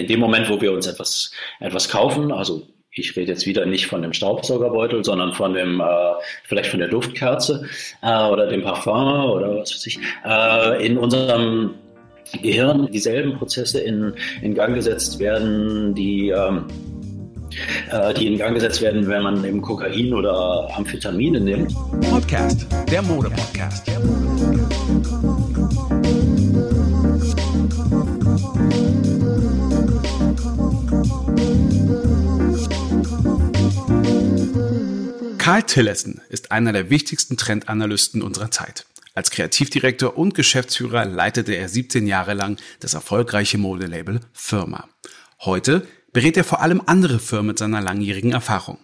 in dem Moment, wo wir uns etwas kaufen, also ich rede jetzt wieder nicht von dem Staubsaugerbeutel, sondern von dem, vielleicht von der Duftkerze oder dem Parfum oder was weiß ich, in unserem Gehirn dieselben Prozesse in Gang gesetzt werden, die in Gang gesetzt werden, wenn man eben Kokain oder Amphetamine nimmt. Podcast, der Mode-Podcast. Carl Tillessen ist einer der wichtigsten Trendanalysten unserer Zeit. Als Kreativdirektor und Geschäftsführer leitete er 17 Jahre lang das erfolgreiche Modelabel Firma. Heute berät er vor allem andere Firmen mit seiner langjährigen Erfahrung.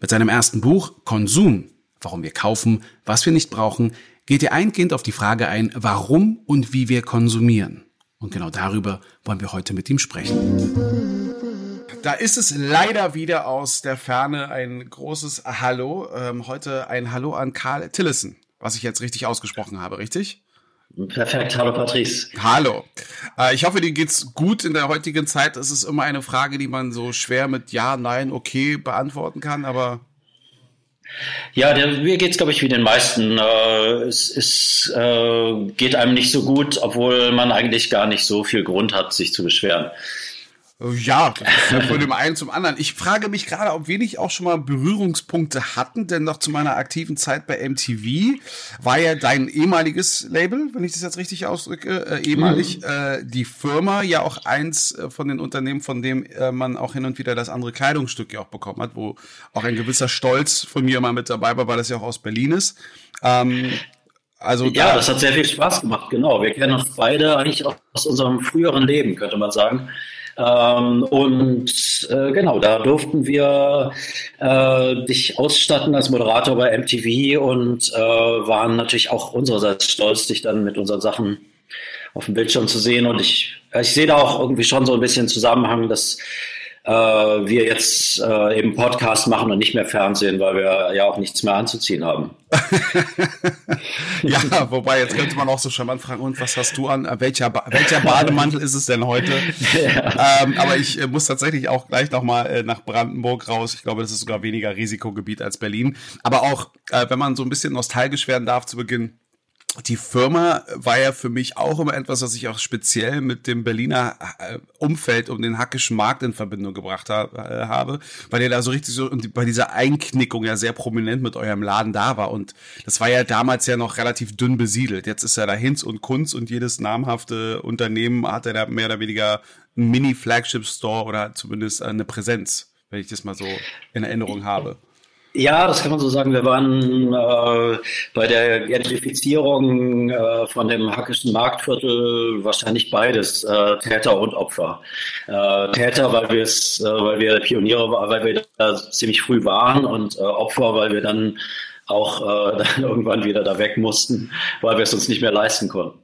Mit seinem ersten Buch Konsum, warum wir kaufen, was wir nicht brauchen, geht er eingehend auf die Frage ein, warum und wie wir konsumieren. Und genau darüber wollen wir heute mit ihm sprechen. Da ist es leider wieder aus der Ferne ein großes Hallo. Heute ein Hallo an Carl Tillessen, was ich jetzt richtig ausgesprochen habe, richtig? Perfekt, hallo Patrice. Hallo. Ich hoffe, dir geht's gut in der heutigen Zeit. Es ist immer eine Frage, die man so schwer mit Ja, Nein, Okay beantworten kann, aber... Ja, mir geht's, glaube ich, wie den meisten. Es geht einem nicht so gut, obwohl man eigentlich gar nicht so viel Grund hat, sich zu beschweren. Ja, von dem einen zum anderen. Ich frage mich gerade, ob wir nicht auch schon mal Berührungspunkte hatten, denn noch zu meiner aktiven Zeit bei MTV war ja dein ehemaliges Label, wenn ich das jetzt richtig ausdrücke, die Firma ja auch eins von den Unternehmen, von dem man auch hin und wieder das andere Kleidungsstück ja auch bekommen hat, wo auch ein gewisser Stolz von mir mal mit dabei war, weil das ja auch aus Berlin ist. Also ja, das hat sehr viel Spaß gemacht, genau. Wir kennen uns beide eigentlich aus unserem früheren Leben, könnte man sagen. Genau, da durften wir dich ausstatten als Moderator bei MTV und waren natürlich auch unsererseits stolz, dich dann mit unseren Sachen auf dem Bildschirm zu sehen. Und ich sehe da auch irgendwie schon so ein bisschen Zusammenhang, dass wir jetzt eben Podcast machen und nicht mehr Fernsehen, weil wir ja auch nichts mehr anzuziehen haben. Ja, wobei, jetzt könnte man auch so charmant fragen, und was hast du an? Welcher Bademantel ist es denn heute? Ja. Aber ich muss tatsächlich auch gleich nochmal nach Brandenburg raus. Ich glaube, das ist sogar weniger Risikogebiet als Berlin. Aber auch, wenn man so ein bisschen nostalgisch werden darf zu Beginn, die Firma war ja für mich auch immer etwas, was ich auch speziell mit dem Berliner Umfeld um den Hackischen Markt in Verbindung gebracht habe, weil ihr da so richtig so bei dieser Einknickung ja sehr prominent mit eurem Laden da war. Und das war ja damals ja noch relativ dünn besiedelt. Jetzt ist ja da Hinz und Kunz und jedes namhafte Unternehmen hat ja da mehr oder weniger einen Mini-Flagship-Store oder zumindest eine Präsenz, wenn ich das mal so in Erinnerung habe. Ja, das kann man so sagen. Wir waren bei der Gentrifizierung von dem Hackischen Marktviertel wahrscheinlich beides, Täter und Opfer. Täter, weil wir Pioniere waren, weil wir da ziemlich früh waren, und Opfer, weil wir dann auch dann irgendwann wieder da weg mussten, weil wir es uns nicht mehr leisten konnten.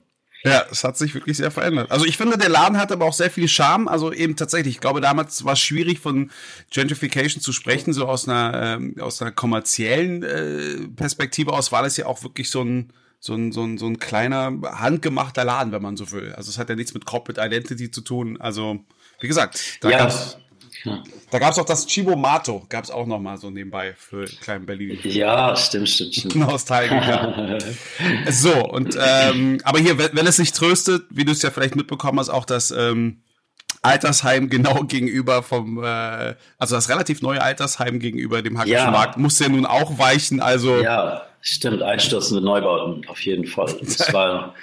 Ja, es hat sich wirklich sehr verändert. Also ich finde, der Laden hat aber auch sehr viel Charme. Also eben tatsächlich, ich glaube, damals war es schwierig, von Gentrification zu sprechen. So aus einer kommerziellen Perspektive aus war das ja auch wirklich so ein kleiner, handgemachter Laden, wenn man so will. Also es hat ja nichts mit Corporate Identity zu tun. Also wie gesagt, da gab's auch das Chibomato, gab's auch noch mal so nebenbei für kleinen Berlin. Ja, stimmt. Aus Teilen. Ja. So, und aber hier, wenn es sich tröstet, wie du es ja vielleicht mitbekommen hast, auch das Altersheim genau gegenüber vom, also das relativ neue Altersheim gegenüber dem Hackischen Markt muss ja nun auch weichen. Also ja, stimmt, einstürzende Neubauten auf jeden Fall. Das war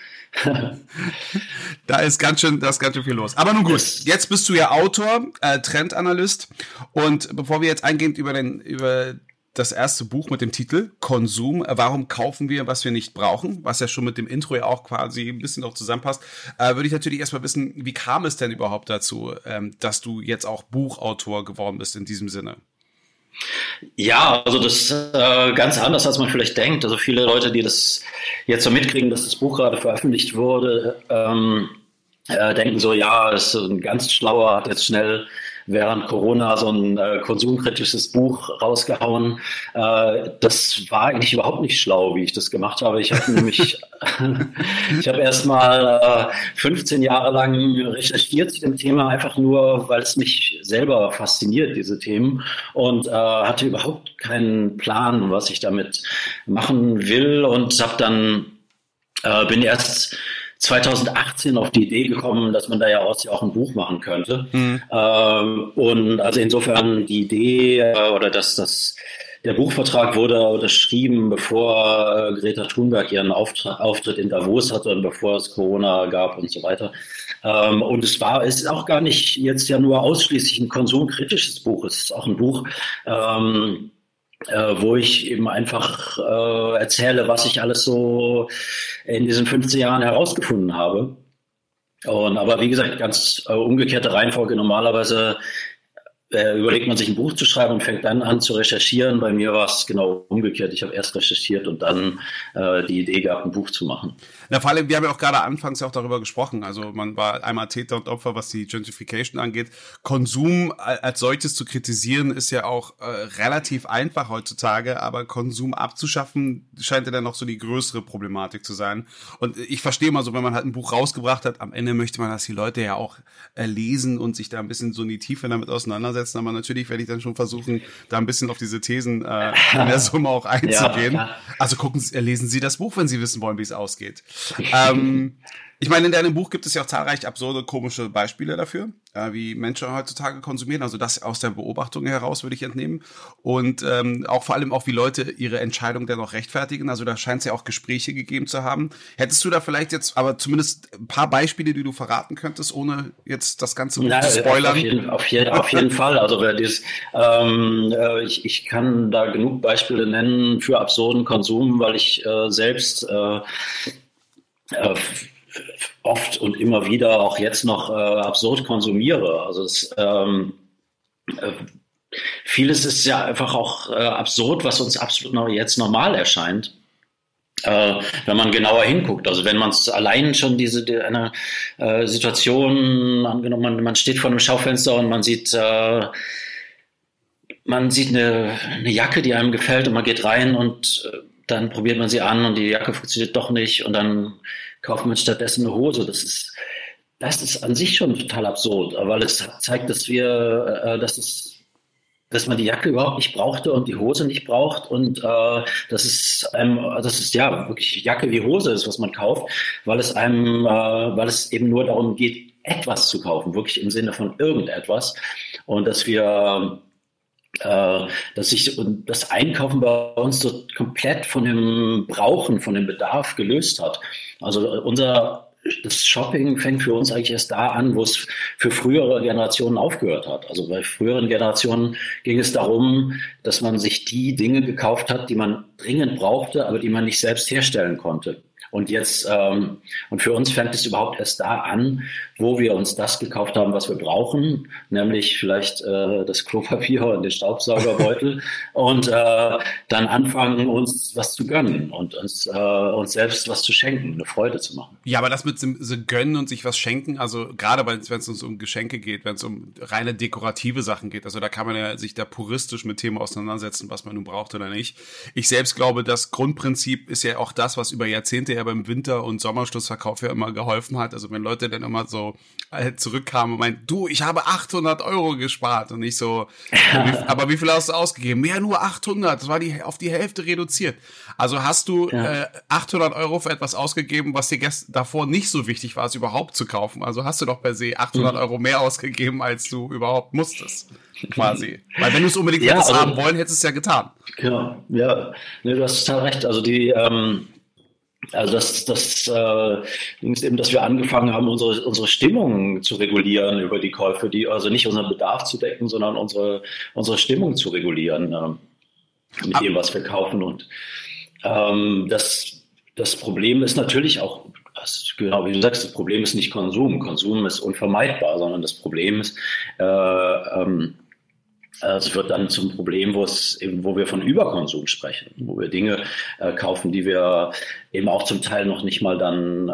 Da ist ganz schön viel los. Aber nun gut, jetzt bist du ja Autor, Trendanalyst, und bevor wir jetzt eingehend über das erste Buch mit dem Titel Konsum, warum kaufen wir, was wir nicht brauchen, was ja schon mit dem Intro ja auch quasi ein bisschen auch zusammenpasst, würde ich natürlich erstmal wissen, wie kam es denn überhaupt dazu, dass du jetzt auch Buchautor geworden bist in diesem Sinne? Ja, also das ist ganz anders, als man vielleicht denkt. Also viele Leute, die das jetzt so mitkriegen, dass das Buch gerade veröffentlicht wurde, denken so, ja, das ist ein ganz schlauer, hat jetzt schnell während Corona so ein konsumkritisches Buch rausgehauen. Das war eigentlich überhaupt nicht schlau, wie ich das gemacht habe. Ich habe nämlich, ich habe erst mal 15 Jahre lang recherchiert zu dem Thema, einfach nur, weil es mich selber fasziniert, diese Themen, und hatte überhaupt keinen Plan, was ich damit machen will, und habe dann bin erst 2018 auf die Idee gekommen, dass man da ja auch ein Buch machen könnte. Mhm. Und also insofern die Idee oder dass das der Buchvertrag wurde unterschrieben, bevor Greta Thunberg ihren Auftritt in Davos hatte und bevor es Corona gab und so weiter. Und es ist auch gar nicht jetzt ja nur ausschließlich ein konsumkritisches Buch. Es ist auch ein Buch, wo ich eben einfach erzähle, was ich alles so in diesen 15 Jahren herausgefunden habe. Aber wie gesagt, ganz umgekehrte Reihenfolge. Normalerweise überlegt man sich ein Buch zu schreiben und fängt dann an zu recherchieren. Bei mir war es genau umgekehrt. Ich habe erst recherchiert und dann die Idee gehabt, ein Buch zu machen. Na, vor allem, wir haben ja auch gerade anfangs auch darüber gesprochen. Also man war einmal Täter und Opfer, was die Gentrification angeht. Konsum als solches zu kritisieren, ist ja auch relativ einfach heutzutage. Aber Konsum abzuschaffen, scheint ja dann noch so die größere Problematik zu sein. Und ich verstehe mal so, wenn man halt ein Buch rausgebracht hat, am Ende möchte man, dass die Leute ja auch lesen und sich da ein bisschen so in die Tiefe damit auseinandersetzen. Aber natürlich werde ich dann schon versuchen, da ein bisschen auf diese Thesen in der Summe auch einzugehen. Ja. Also lesen Sie das Buch, wenn Sie wissen wollen, wie es ausgeht. Ich meine, in deinem Buch gibt es ja auch zahlreich absurde, komische Beispiele dafür, wie Menschen heutzutage konsumieren. Also das aus der Beobachtung heraus würde ich entnehmen. Und auch vor allem auch, wie Leute ihre Entscheidung dann auch rechtfertigen. Also da scheint es ja auch Gespräche gegeben zu haben. Hättest du da vielleicht jetzt aber zumindest ein paar Beispiele, die du verraten könntest, ohne jetzt das ganze Buch zu spoilern? Auf jeden Fall. Also ich kann da genug Beispiele nennen für absurden Konsum, weil ich selbst oft und immer wieder auch jetzt noch absurd konsumiere. Also vieles ist ja einfach auch absurd, was uns absolut noch jetzt normal erscheint, wenn man genauer hinguckt. Also wenn man es allein schon eine Situation angenommen, man steht vor einem Schaufenster und man sieht eine Jacke, die einem gefällt, und man geht rein und dann probiert man sie an und die Jacke funktioniert doch nicht und dann kauft man stattdessen eine Hose. Das ist an sich schon total absurd, weil es zeigt, dass man die Jacke überhaupt nicht brauchte und die Hose nicht braucht und das ist ja wirklich Jacke wie Hose ist, was man kauft, weil es eben nur darum geht, etwas zu kaufen, wirklich im Sinne von irgendetwas, und dass sich das Einkaufen bei uns so komplett von dem Brauchen, von dem Bedarf gelöst hat. Also das Shopping fängt für uns eigentlich erst da an, wo es für frühere Generationen aufgehört hat. Also bei früheren Generationen ging es darum, dass man sich die Dinge gekauft hat, die man dringend brauchte, aber die man nicht selbst herstellen konnte. Und jetzt, und für uns fängt es überhaupt erst da an, wo wir uns das gekauft haben, was wir brauchen, nämlich vielleicht das Klopapier und den Staubsaugerbeutel und dann anfangen, uns was zu gönnen und uns selbst was zu schenken, eine Freude zu machen. Ja, aber das mit so gönnen und sich was schenken, also gerade wenn es uns um Geschenke geht, wenn es um reine dekorative Sachen geht, also da kann man ja sich da puristisch mit Themen auseinandersetzen, was man nun braucht oder nicht. Ich selbst glaube, das Grundprinzip ist ja auch das, was über Jahrzehnte ja beim Winter- und Sommerschlussverkauf ja immer geholfen hat. Also wenn Leute dann immer so zurückkamen und meinten, du, ich habe 800 Euro gespart, und nicht so, aber wie viel hast du ausgegeben? Ja, nur 800, das war auf die Hälfte reduziert. Also hast du 800 Euro für etwas ausgegeben, was dir davor nicht so wichtig war, es überhaupt zu kaufen. Also hast du doch per se 800 Euro mehr ausgegeben, als du überhaupt musstest, quasi. Weil wenn du es unbedingt hättest haben wollen, hättest du es ja getan. Genau, ja. Nee, du hast total recht. Also dass wir angefangen haben, unsere Stimmung zu regulieren über die Käufe, die also nicht unseren Bedarf zu decken, sondern unsere Stimmung zu regulieren mit dem, was wir kaufen. Und das Problem ist natürlich auch, genau wie du sagst, das Problem ist nicht Konsum. Konsum ist unvermeidbar, sondern das Problem ist, es wird dann zum Problem, wo wir von Überkonsum sprechen, wo wir Dinge kaufen, die wir eben auch zum Teil noch nicht mal dann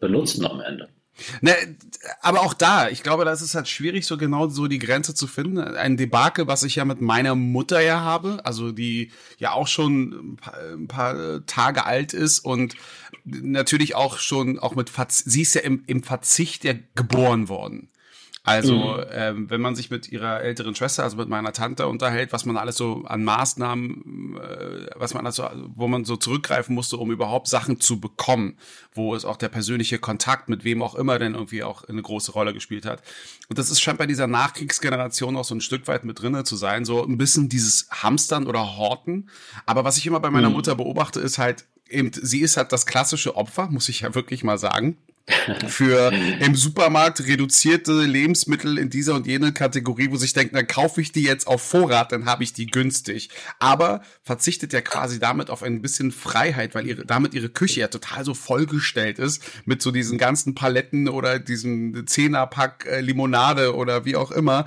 benutzen am Ende. Ne, aber auch da, ich glaube, das ist halt schwierig, so genau so die Grenze zu finden. Ein Debakel, was ich ja mit meiner Mutter ja habe, also die ja auch schon ein paar Tage alt ist und natürlich auch mit Verzicht, sie ist ja im Verzicht ja geboren worden. Also wenn man sich mit ihrer älteren Schwester, also mit meiner Tante unterhält, was man alles so an Maßnahmen, wo man so zurückgreifen musste, um überhaupt Sachen zu bekommen, wo es auch der persönliche Kontakt mit wem auch immer denn irgendwie auch eine große Rolle gespielt hat. Und das ist scheint bei dieser Nachkriegsgeneration auch so ein Stück weit mit drinne zu sein, so ein bisschen dieses Hamstern oder Horten. Aber was ich immer bei meiner Mutter beobachte, ist halt eben, sie ist halt das klassische Opfer, muss ich ja wirklich mal sagen. Für im Supermarkt reduzierte Lebensmittel in dieser und jener Kategorie, wo sich denkt, dann kaufe ich die jetzt auf Vorrat, dann habe ich die günstig. Aber verzichtet ja quasi damit auf ein bisschen Freiheit, weil damit ihre Küche ja total so vollgestellt ist mit so diesen ganzen Paletten oder diesem 10er-Pack Limonade oder wie auch immer.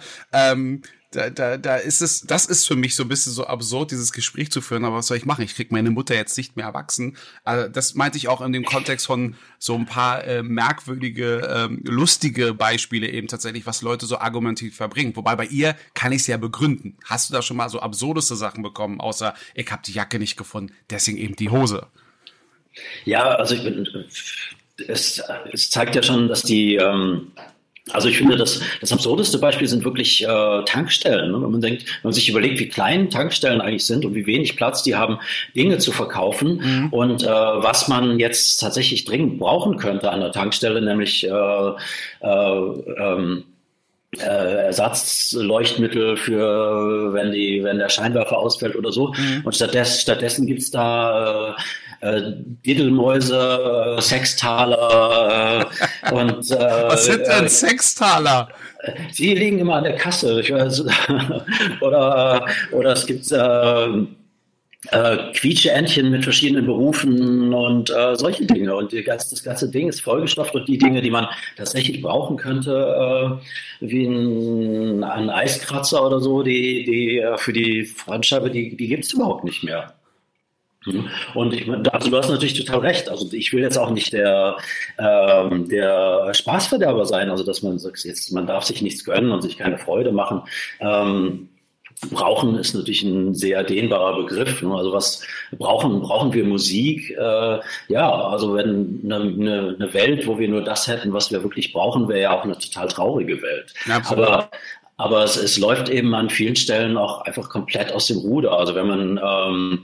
Da ist es, das ist für mich so ein bisschen so absurd, dieses Gespräch zu führen, aber was soll ich machen? Ich krieg meine Mutter jetzt nicht mehr erwachsen. Also das meinte ich auch in dem Kontext von so ein paar merkwürdige, lustige Beispiele eben tatsächlich, was Leute so argumentativ verbringen. Wobei bei ihr kann ich es ja begründen. Hast du da schon mal so absurdeste Sachen bekommen, außer ich habe die Jacke nicht gefunden, deswegen eben die Hose? Ja, also ich bin, es zeigt ja schon, dass die also ich finde, das absurdeste Beispiel sind wirklich Tankstellen. Ne? Wenn man sich überlegt, wie klein Tankstellen eigentlich sind und wie wenig Platz die haben, Dinge zu verkaufen und was man jetzt tatsächlich dringend brauchen könnte an der Tankstelle, nämlich Ersatzleuchtmittel für, wenn der Scheinwerfer ausfällt oder so. Und stattdessen gibt's da Diddelmäuse, Sextaler und was sind denn Sextaler? Die liegen immer an der Kasse. Ich weiß, oder es gibt Quietscheentchen mit verschiedenen Berufen und solche Dinge. Und das ganze Ding ist vollgestopft durch die Dinge, die man tatsächlich brauchen könnte, wie ein Eiskratzer oder so, die für die Frontscheibe, die gibt es überhaupt nicht mehr. Und also du hast natürlich total recht. Also ich will jetzt auch nicht der Spaßverderber sein, also dass man sagt, jetzt man darf sich nichts gönnen und sich keine Freude machen. Brauchen ist natürlich ein sehr dehnbarer Begriff. Ne? Also was brauchen wir Musik? Ja, also wenn eine Welt, wo wir nur das hätten, was wir wirklich brauchen, wäre ja auch eine total traurige Welt. Ja, aber es läuft eben an vielen Stellen auch einfach komplett aus dem Ruder. Also wenn man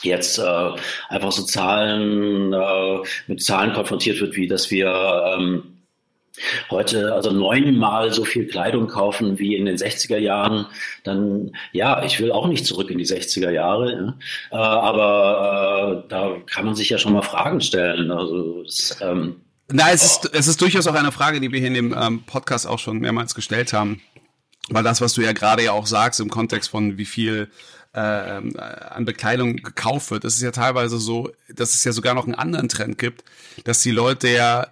jetzt einfach so mit Zahlen konfrontiert wird, wie dass wir heute also 9-mal so viel Kleidung kaufen wie in den 60er Jahren, dann ja, ich will auch nicht zurück in die 60er Jahre, aber da kann man sich ja schon mal Fragen stellen. Also es ist durchaus auch eine Frage, die wir hier in dem Podcast auch schon mehrmals gestellt haben, weil das, was du ja gerade ja auch sagst im Kontext von wie viel an Bekleidung gekauft wird. Es ist ja teilweise so, dass es ja sogar noch einen anderen Trend gibt, dass die Leute ja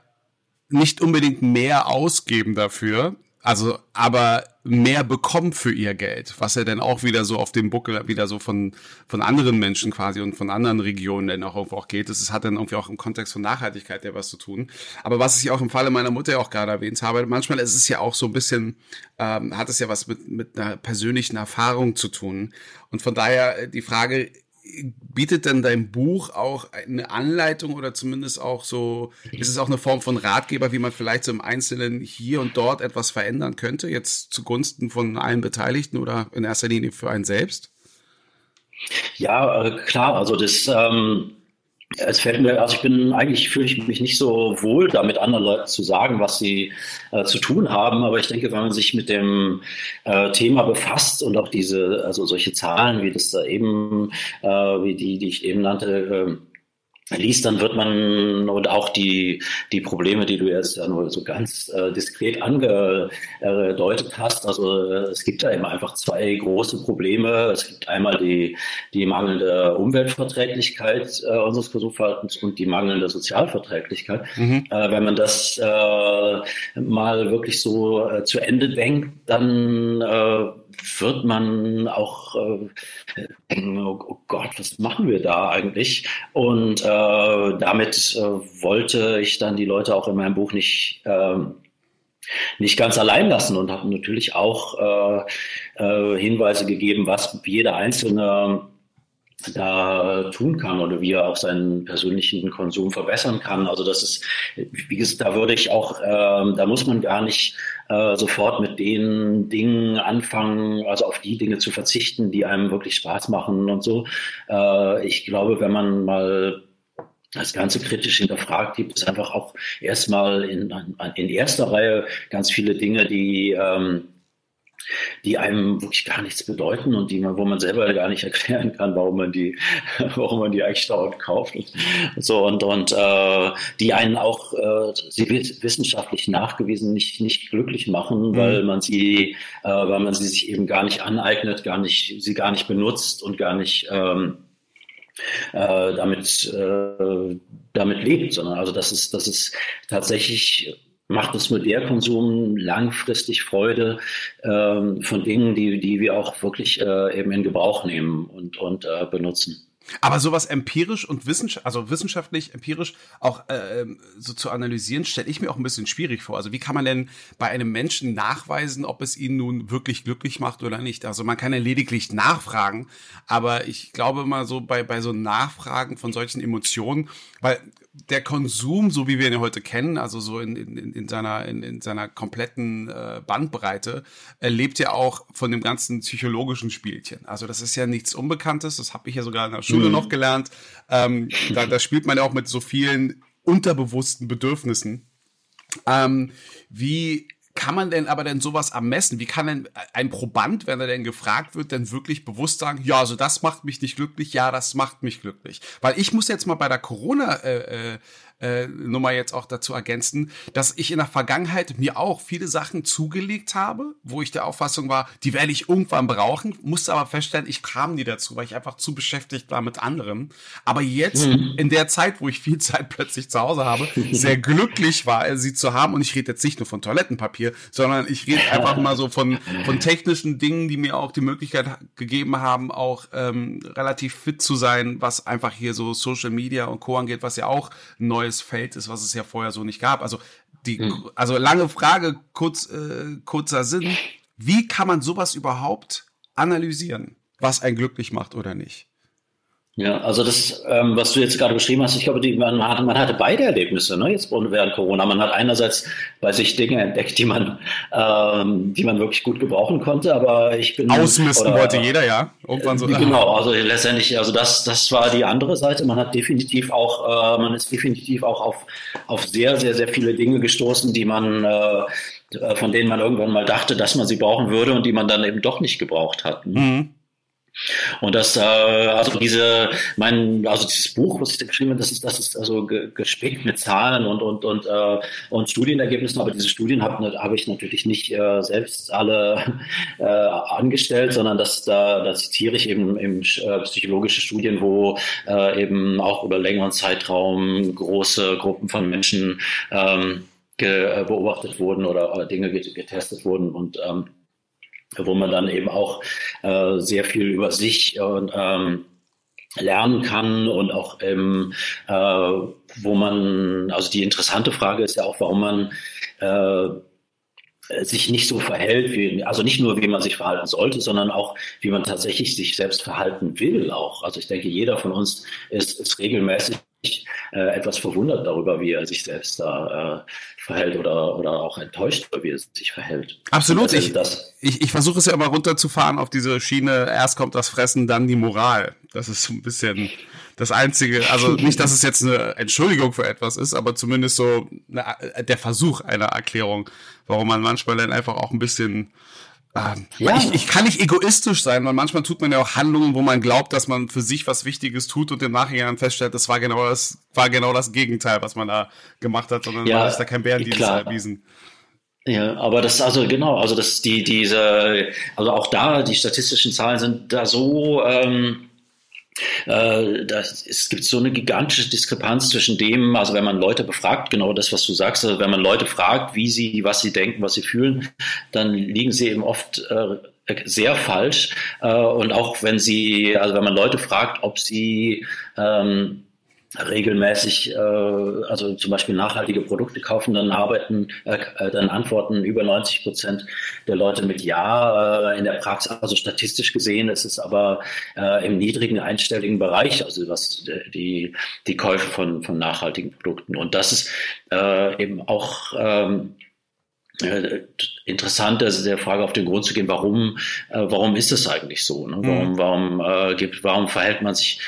nicht unbedingt mehr ausgeben dafür, also aber mehr bekommen für ihr Geld, was ja dann auch wieder so auf dem Buckel wieder so von anderen Menschen quasi und von anderen Regionen dann auch irgendwo auch geht. Es hat dann irgendwie auch im Kontext von Nachhaltigkeit ja was zu tun. Aber was ich auch im Falle meiner Mutter auch gerade erwähnt habe, manchmal ist es ja auch so ein bisschen, hat es ja was mit einer persönlichen Erfahrung zu tun. Und von daher die Frage, bietet denn dein Buch auch eine Anleitung oder zumindest auch so, ist es auch eine Form von Ratgeber, wie man vielleicht so im Einzelnen hier und dort etwas verändern könnte, jetzt zugunsten von allen Beteiligten oder in erster Linie für einen selbst? Ja, klar, also das es fällt mir, also fühle ich mich nicht so wohl, damit anderen Leuten zu sagen, was sie zu tun haben. Aber ich denke, wenn man sich mit dem Thema befasst und auch also solche Zahlen, wie das da eben, wie die ich eben nannte, liest, dann wird man, und auch die Probleme, die du jetzt ja nur so ganz diskret angedeutet hast, also es gibt da eben einfach zwei große Probleme. Es gibt einmal die mangelnde Umweltverträglichkeit unseres Konsumverhaltens und die mangelnde Sozialverträglichkeit. Wenn man das mal wirklich so zu Ende denkt, dann wird man auch denken, oh Gott, was machen wir da eigentlich? Und damit wollte ich dann die Leute auch in meinem Buch nicht ganz allein lassen und habe natürlich auch Hinweise gegeben, was jeder Einzelne da tun kann oder wie er auch seinen persönlichen Konsum verbessern kann. Also das ist, wie gesagt, da würde ich auch, da muss man gar nicht sofort mit den Dingen anfangen, also auf die Dinge zu verzichten, die einem wirklich Spaß machen und so. Ich glaube, wenn man mal das Ganze kritisch hinterfragt, gibt es einfach auch erstmal in erster Reihe ganz viele Dinge, die einem wirklich gar nichts bedeuten und wo man selber gar nicht erklären kann, warum man die eigentlich dauernd kauft und so und die einen auch wissenschaftlich nachgewiesen nicht glücklich machen, weil man sie sich eben gar nicht aneignet, sie gar nicht benutzt und gar nicht damit lebt, sondern also das ist tatsächlich, macht es mit der Konsum langfristig Freude von Dingen, die wir auch wirklich eben in Gebrauch nehmen und benutzen. Aber sowas empirisch und wissenschaftlich empirisch auch so zu analysieren, stelle ich mir auch ein bisschen schwierig vor. Also wie kann man denn bei einem Menschen nachweisen, ob es ihn nun wirklich glücklich macht oder nicht? Also man kann ja lediglich nachfragen, aber ich glaube mal so bei so Nachfragen von solchen Emotionen, weil der Konsum, so wie wir ihn heute kennen, also so in seiner kompletten Bandbreite, lebt ja auch von dem ganzen psychologischen Spielchen. Also das ist ja nichts Unbekanntes, das habe ich ja sogar in der Schule noch gelernt. Da spielt man ja auch mit so vielen unterbewussten Bedürfnissen. Wie kann man denn aber denn sowas ermessen? Wie kann denn ein Proband, wenn er denn gefragt wird, denn wirklich bewusst sagen, ja, also das macht mich nicht glücklich, ja, das macht mich glücklich? Weil ich muss jetzt mal bei der Corona-Nummer jetzt auch dazu ergänzen, dass ich in der Vergangenheit mir auch viele Sachen zugelegt habe, wo ich der Auffassung war, die werde ich irgendwann brauchen, musste aber feststellen, ich kam nie dazu, weil ich einfach zu beschäftigt war mit anderem. Aber jetzt, in der Zeit, wo ich viel Zeit plötzlich zu Hause habe, sehr glücklich war, sie zu haben. Und ich rede jetzt nicht nur von Toilettenpapier, sondern ich rede einfach mal so von technischen Dingen, die mir auch die Möglichkeit gegeben haben, auch relativ fit zu sein, was einfach hier so Social Media und Co. angeht, was ja auch neu Feld ist, was es ja vorher so nicht gab. Also lange Frage, kurzer Sinn. Wie kann man sowas überhaupt analysieren, was einen glücklich macht oder nicht? Ja, also das, was du jetzt gerade beschrieben hast, ich glaube, man hatte beide Erlebnisse, ne? Jetzt während Corona. Man hat einerseits bei sich Dinge entdeckt, die man wirklich gut gebrauchen konnte, aber ich bin... Ausmisten wollte jeder, ja. Irgendwann so. Genau, also letztendlich, also das war die andere Seite. Man hat definitiv auch, auf sehr, sehr, sehr viele Dinge gestoßen, von denen man irgendwann mal dachte, dass man sie brauchen würde und die man dann eben doch nicht gebraucht hat. Ne? Mhm. Und das, dieses Buch, was ich da geschrieben habe, das ist also gespickt mit Zahlen und Studienergebnissen, aber diese Studien habe ich natürlich nicht selbst alle angestellt, sondern da zitiere ich eben psychologische Studien, wo eben auch über längeren Zeitraum große Gruppen von Menschen beobachtet wurden oder Dinge getestet wurden und wo man dann eben auch sehr viel über sich und lernen kann und auch wo man, also die interessante Frage ist ja auch, warum man sich nicht so verhält, also nicht nur, wie man sich verhalten sollte, sondern auch, wie man tatsächlich sich selbst verhalten will auch. Also ich denke, jeder von uns ist regelmäßig etwas verwundert darüber, wie er sich selbst da verhält oder auch enttäuscht, wie er sich verhält. Absolut. Ich versuche es ja immer runterzufahren auf diese Schiene, erst kommt das Fressen, dann die Moral. Das ist so ein bisschen das Einzige, also nicht, dass es jetzt eine Entschuldigung für etwas ist, aber zumindest so der Versuch einer Erklärung, warum man manchmal dann einfach auch ein bisschen... Ja. Ich kann nicht egoistisch sein, weil manchmal tut man ja auch Handlungen, wo man glaubt, dass man für sich was Wichtiges tut und im Nachhinein feststellt, das war genau das Gegenteil, was man da gemacht hat, sondern man ist da kein Bärendienst erwiesen. Ja, aber das, also genau, also das, also auch da, die statistischen Zahlen sind da so, es gibt so eine gigantische Diskrepanz zwischen dem, also wenn man Leute befragt, genau das, was du sagst, also wenn man Leute fragt, was sie denken, was sie fühlen, dann liegen sie eben oft sehr falsch. Und auch wenn sie, also wenn man Leute fragt, ob sie regelmäßig, also zum Beispiel nachhaltige Produkte kaufen, dann antworten über 90% der Leute mit Ja. In der Praxis, also statistisch gesehen, ist es aber im niedrigen einstelligen Bereich, also was die Käufe von nachhaltigen Produkten. Und das ist eben auch interessant, also der Frage auf den Grund zu gehen, warum ist das eigentlich so? Ne? Warum verhält man sich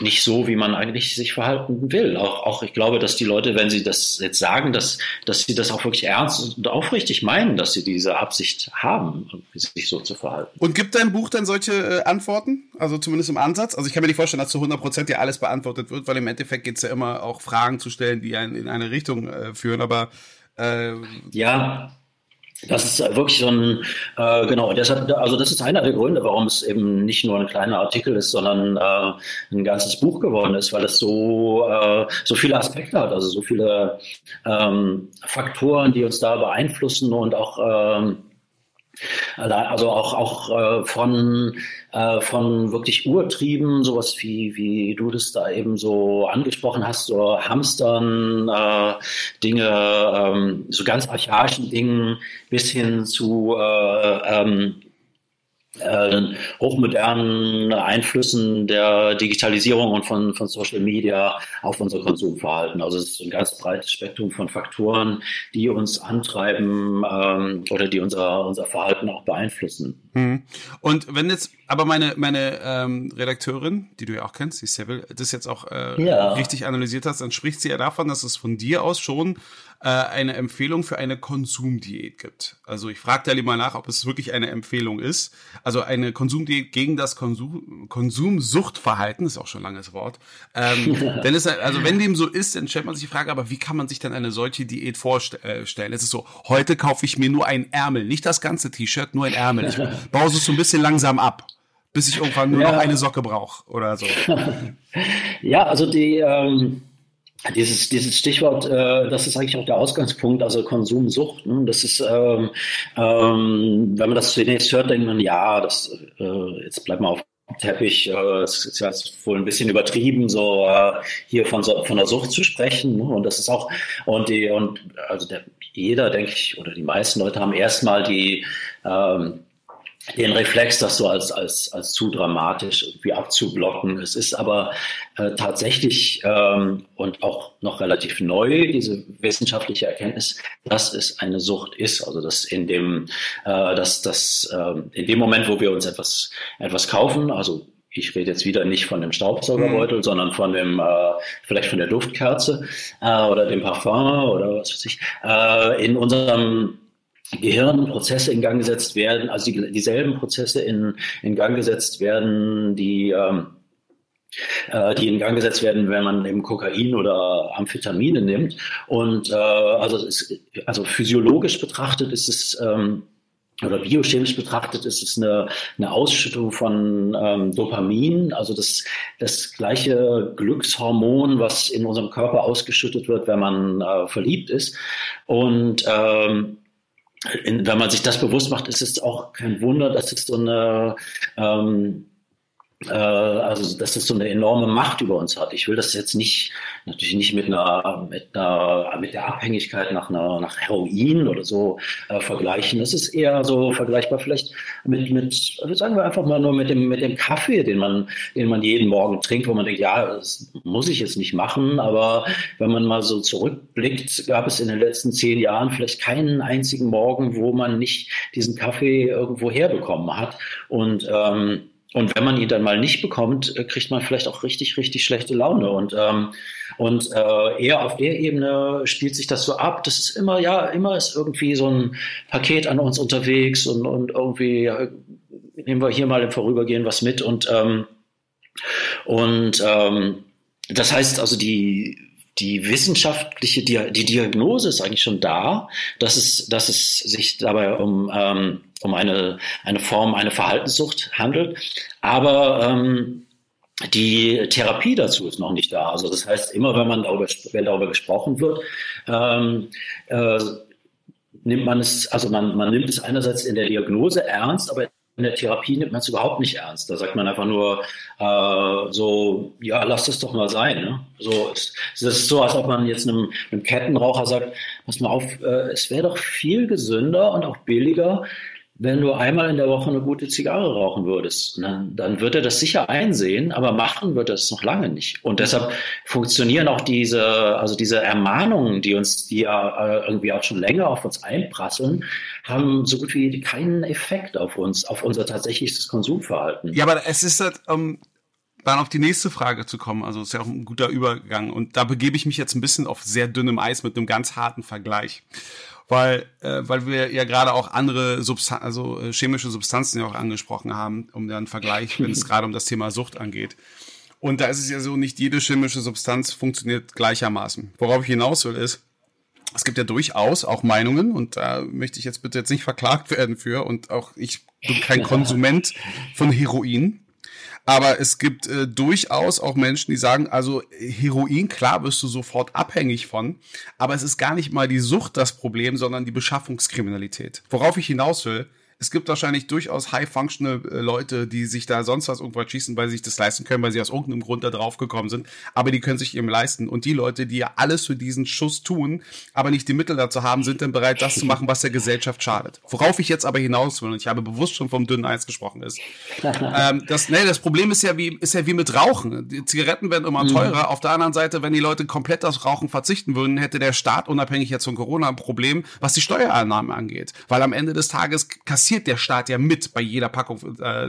nicht so, wie man eigentlich sich verhalten will. Auch ich glaube, dass die Leute, wenn sie das jetzt sagen, dass sie das auch wirklich ernst und aufrichtig meinen, dass sie diese Absicht haben, sich so zu verhalten. Und gibt dein Buch dann solche Antworten? Also zumindest im Ansatz? Also ich kann mir nicht vorstellen, dass zu 100% ja alles beantwortet wird, weil im Endeffekt geht es ja immer auch Fragen zu stellen, die einen in eine Richtung führen, aber ja. Das ist wirklich so ein, genau, und deshalb, also das ist einer der Gründe, warum es eben nicht nur ein kleiner Artikel ist, sondern ein ganzes Buch geworden ist, weil es so viele Aspekte hat, also so viele Faktoren, die uns da beeinflussen und auch, also auch von wirklich Urtrieben, sowas wie du das da eben so angesprochen hast, so Hamstern, Dinge, so ganz archaischen Dingen bis hin zu hochmodernen Einflüssen der Digitalisierung und von Social Media auf unser Konsumverhalten. Also es ist ein ganz breites Spektrum von Faktoren, die uns antreiben oder die unser Verhalten auch beeinflussen. Hm. Und wenn jetzt aber meine Redakteurin, die du ja auch kennst, die Seville, das jetzt auch richtig analysiert hast, dann spricht sie ja davon, dass es von dir aus schon eine Empfehlung für eine Konsumdiät gibt. Also ich frage da mal nach, ob es wirklich eine Empfehlung ist. Also eine Konsumdiät gegen das Konsumsuchtverhalten, ist auch schon ein langes Wort. Denn ist, also wenn dem so ist, dann stellt man sich die Frage, aber wie kann man sich dann eine solche Diät vorstellen? Es ist so, heute kaufe ich mir nur einen Ärmel, nicht das ganze T-Shirt, nur einen Ärmel. Ich baue es so ein bisschen langsam ab, bis ich irgendwann nur noch eine Socke brauche oder so. Ja, also die... Dieses Stichwort, das ist eigentlich auch der Ausgangspunkt, also Konsumsucht. Ne? Das ist, wenn man das zunächst hört, denkt man, ja, das jetzt bleibt mal auf dem Teppich. Es ist ja wohl ein bisschen übertrieben, so hier von der Sucht zu sprechen. Ne? Und das ist auch jeder, denke ich, oder die meisten Leute haben erstmal den Reflex, das so als zu dramatisch irgendwie abzublocken. Es ist aber tatsächlich und auch noch relativ neu, diese wissenschaftliche Erkenntnis, dass es eine Sucht ist. Also dass in dem Moment, wo wir uns etwas kaufen, also ich rede jetzt wieder nicht von dem Staubsaugerbeutel, sondern von dem, vielleicht von der Duftkerze oder dem Parfum oder was weiß ich, in unserem Gehirn Prozesse in Gang gesetzt werden, also dieselben Prozesse in Gang gesetzt werden, die in Gang gesetzt werden, wenn man eben Kokain oder Amphetamine nimmt. Und also physiologisch betrachtet ist es oder biochemisch betrachtet ist es eine Ausschüttung von Dopamin, also das gleiche Glückshormon, was in unserem Körper ausgeschüttet wird, wenn man verliebt ist. Und wenn man sich das bewusst macht, ist es auch kein Wunder, dass es so eine enorme Macht über uns hat. Ich will das jetzt natürlich nicht mit der Abhängigkeit nach Heroin oder so vergleichen. Das ist eher so vergleichbar vielleicht mit, sagen wir einfach mal nur mit dem Kaffee, den man jeden Morgen trinkt, wo man denkt, ja, das muss ich jetzt nicht machen. Aber wenn man mal so zurückblickt, gab es in den letzten 10 Jahren vielleicht keinen einzigen Morgen, wo man nicht diesen Kaffee irgendwo herbekommen hat. Und wenn man ihn dann mal nicht bekommt, kriegt man vielleicht auch richtig, richtig schlechte Laune. Und eher auf der Ebene spielt sich das so ab. Das ist immer ist irgendwie so ein Paket an uns unterwegs und irgendwie nehmen wir hier mal im Vorübergehen was mit. Und das heißt also, die wissenschaftliche die Diagnose ist eigentlich schon da, dass es sich dabei um eine Form, eine Verhaltenssucht handelt, aber die Therapie dazu ist noch nicht da. Also das heißt, immer wenn darüber gesprochen wird, nimmt man es, also man nimmt es einerseits in der Diagnose ernst, aber in der Therapie nimmt man es überhaupt nicht ernst. Da sagt man einfach nur lass das doch mal sein. Ne? So, es ist so, als ob man jetzt einem Kettenraucher sagt, pass mal auf, es wäre doch viel gesünder und auch billiger, wenn du einmal in der Woche eine gute Zigarre rauchen würdest. Ne? Dann wird er das sicher einsehen, aber machen wird er es noch lange nicht. Und deshalb funktionieren auch diese Ermahnungen, die ja irgendwie auch schon länger auf uns einprasseln, haben so gut wie keinen Effekt auf uns, auf unser tatsächliches Konsumverhalten. Ja, aber es ist halt, dann auf die nächste Frage zu kommen, also ist ja auch ein guter Übergang. Und da begebe ich mich jetzt ein bisschen auf sehr dünnem Eis mit einem ganz harten Vergleich. Weil wir ja gerade auch andere chemische Substanzen ja auch angesprochen haben, um dann einen Vergleich, wenn es gerade um das Thema Sucht angeht. Und da ist es ja so, nicht jede chemische Substanz funktioniert gleichermaßen. Worauf ich hinaus will ist, es gibt ja durchaus auch Meinungen, und da möchte ich jetzt nicht verklagt werden für, und auch ich bin kein Konsument von Heroin. Aber es gibt durchaus auch Menschen, die sagen, also Heroin, klar, wirst du sofort abhängig von, aber es ist gar nicht mal die Sucht das Problem, sondern die Beschaffungskriminalität. Worauf ich hinaus will, es gibt wahrscheinlich durchaus high-functional Leute, die sich da sonst was irgendwas schießen, weil sie sich das leisten können, weil sie aus irgendeinem Grund da drauf gekommen sind, aber die können sich eben leisten. Und die Leute, die ja alles für diesen Schuss tun, aber nicht die Mittel dazu haben, sind dann bereit, das zu machen, was der Gesellschaft schadet. Worauf ich jetzt aber hinaus will, und ich habe bewusst schon vom dünnen Eis gesprochen, ist, das Problem ist ja wie mit Rauchen. Die Zigaretten werden immer teurer. Auf der anderen Seite, wenn die Leute komplett auf Rauchen verzichten würden, hätte der Staat, unabhängig jetzt von Corona, ein Problem, was die Steuereinnahmen angeht. Weil am Ende des Tages kassiert der Staat ja mit bei jeder Packung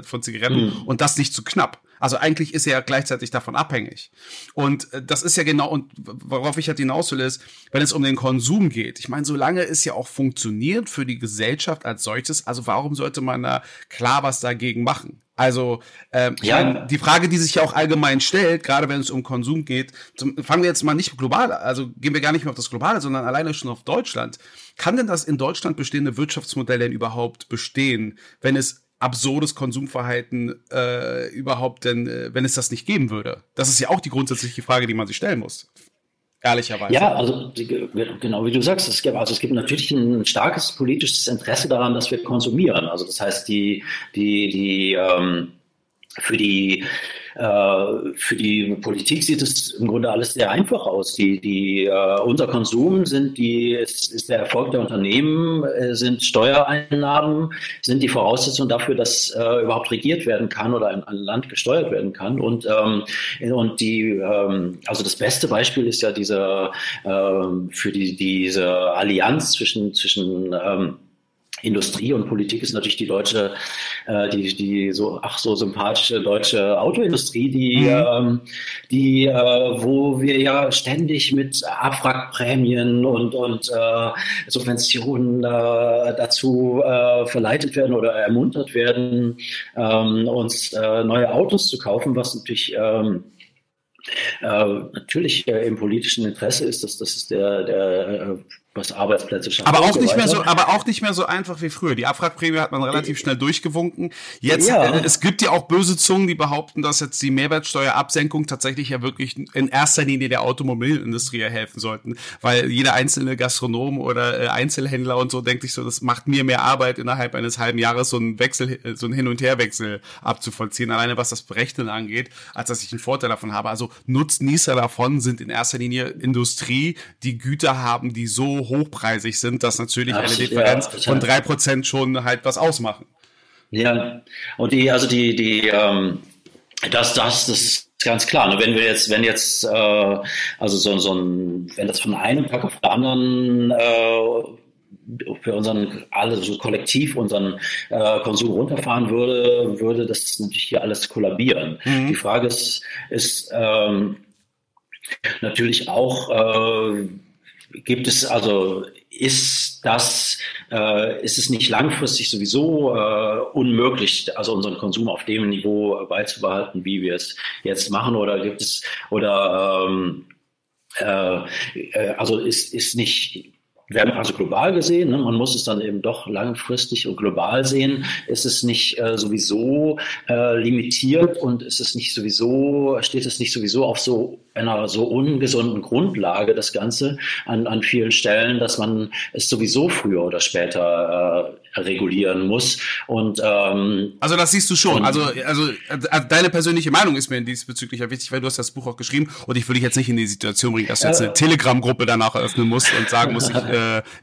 von Zigaretten und das nicht zu knapp. Also eigentlich ist er ja gleichzeitig davon abhängig. Und das ist ja genau, und worauf ich halt hinaus will ist, wenn es um den Konsum geht. Ich meine, solange es ja auch funktioniert für die Gesellschaft als solches, also warum sollte man da klar was dagegen machen? Also die Frage, die sich ja auch allgemein stellt, gerade wenn es um Konsum geht, fangen wir jetzt mal nicht global, also gehen wir gar nicht mehr auf das Globale, sondern alleine schon auf Deutschland. Kann denn das in Deutschland bestehende Wirtschaftsmodell denn überhaupt bestehen, wenn es absurdes Konsumverhalten wenn es das nicht geben würde? Das ist ja auch die grundsätzliche Frage, die man sich stellen muss. Ehrlicherweise. Ja, also genau wie du sagst, es gibt natürlich ein starkes politisches Interesse daran, dass wir konsumieren. Also das heißt, für die Politik sieht es im Grunde alles sehr einfach aus. Unser Konsum ist der Erfolg der Unternehmen, sind Steuereinnahmen, sind die Voraussetzung dafür, dass überhaupt regiert werden kann oder ein Land gesteuert werden kann. Und das beste Beispiel ist ja diese Allianz zwischen Industrie und Politik ist natürlich die deutsche, die so sympathische deutsche Autoindustrie, wo wir ja ständig mit Abwrackprämien und Subventionen dazu verleitet werden oder ermuntert werden, uns neue Autos zu kaufen, was natürlich im politischen Interesse ist, dass das ist der was Arbeitsplätze schaffen. Aber auch nicht mehr so einfach wie früher. Die Abwrackprämie hat man relativ schnell durchgewunken. Jetzt, es gibt ja auch böse Zungen, die behaupten, dass jetzt die Mehrwertsteuerabsenkung tatsächlich ja wirklich in erster Linie der Automobilindustrie helfen sollten, weil jeder einzelne Gastronom oder Einzelhändler und so denkt sich so, das macht mir mehr Arbeit, innerhalb eines halben Jahres so ein Hin- und Herwechsel abzuvollziehen, alleine was das Berechnen angeht, als dass ich einen Vorteil davon habe. Also Nutznießer davon sind in erster Linie Industrie, die Güter haben, die so hochpreisig sind, dass natürlich eine Differenz von 3% schon halt was ausmachen. Ja, und das ist ganz klar. Ne? Wenn das von einem Tag auf den anderen für unseren Konsum runterfahren würde das natürlich hier alles kollabieren. Mhm. Die Frage ist natürlich auch, ist es nicht langfristig sowieso unmöglich, also unseren Konsum auf dem Niveau beizubehalten, wie wir es jetzt machen, global gesehen, ne, man muss es dann eben doch langfristig und global sehen, ist es nicht limitiert und steht es nicht sowieso auf so einer so ungesunden Grundlage, das Ganze an vielen Stellen, dass man es sowieso früher oder später regulieren muss. Und also das siehst du schon. Also deine persönliche Meinung ist mir diesbezüglich ja wichtig, weil du hast das Buch auch geschrieben und ich will dich jetzt nicht in die Situation bringen, dass du jetzt eine Telegram-Gruppe danach eröffnen musst und sagen musst,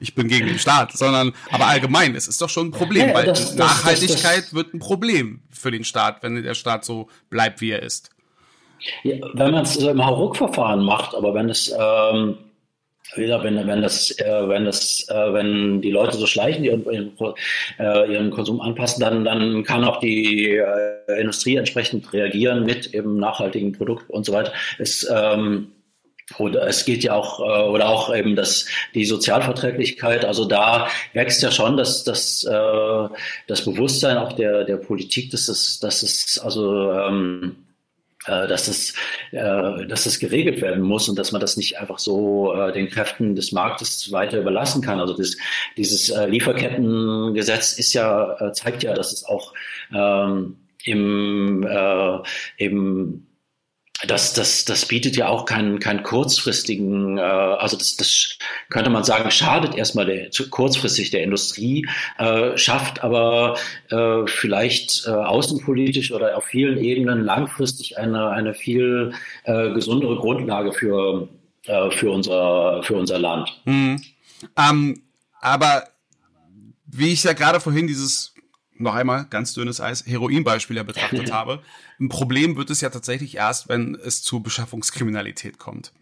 ich bin gegen den Staat, sondern aber allgemein, es ist doch schon ein Problem, weil Nachhaltigkeit wird ein Problem für den Staat, wenn der Staat so bleibt, wie er ist. Ja, wenn man es im Hauruck-Verfahren macht, aber wenn es wenn die Leute so schleichend ihren Konsum anpassen, dann kann auch die Industrie entsprechend reagieren mit eben nachhaltigen Produkten und so weiter. Es geht ja auch, oder auch eben die Sozialverträglichkeit, also da wächst ja schon das Bewusstsein auch der Politik, dass es geregelt werden muss und dass man das nicht einfach so den Kräften des Marktes weiter überlassen kann. Also dieses Lieferkettengesetz zeigt ja, dass es auch das bietet ja auch keinen kurzfristigen, also das könnte man sagen, schadet erstmal kurzfristig der Industrie, schafft aber vielleicht außenpolitisch oder auf vielen Ebenen langfristig eine viel gesündere Grundlage für unser Land. Mhm. Aber wie ich ja gerade vorhin dieses noch einmal ganz dünnes Eis, Heroinbeispiel ja betrachtet habe. Ein Problem wird es ja tatsächlich erst, wenn es zu Beschaffungskriminalität kommt.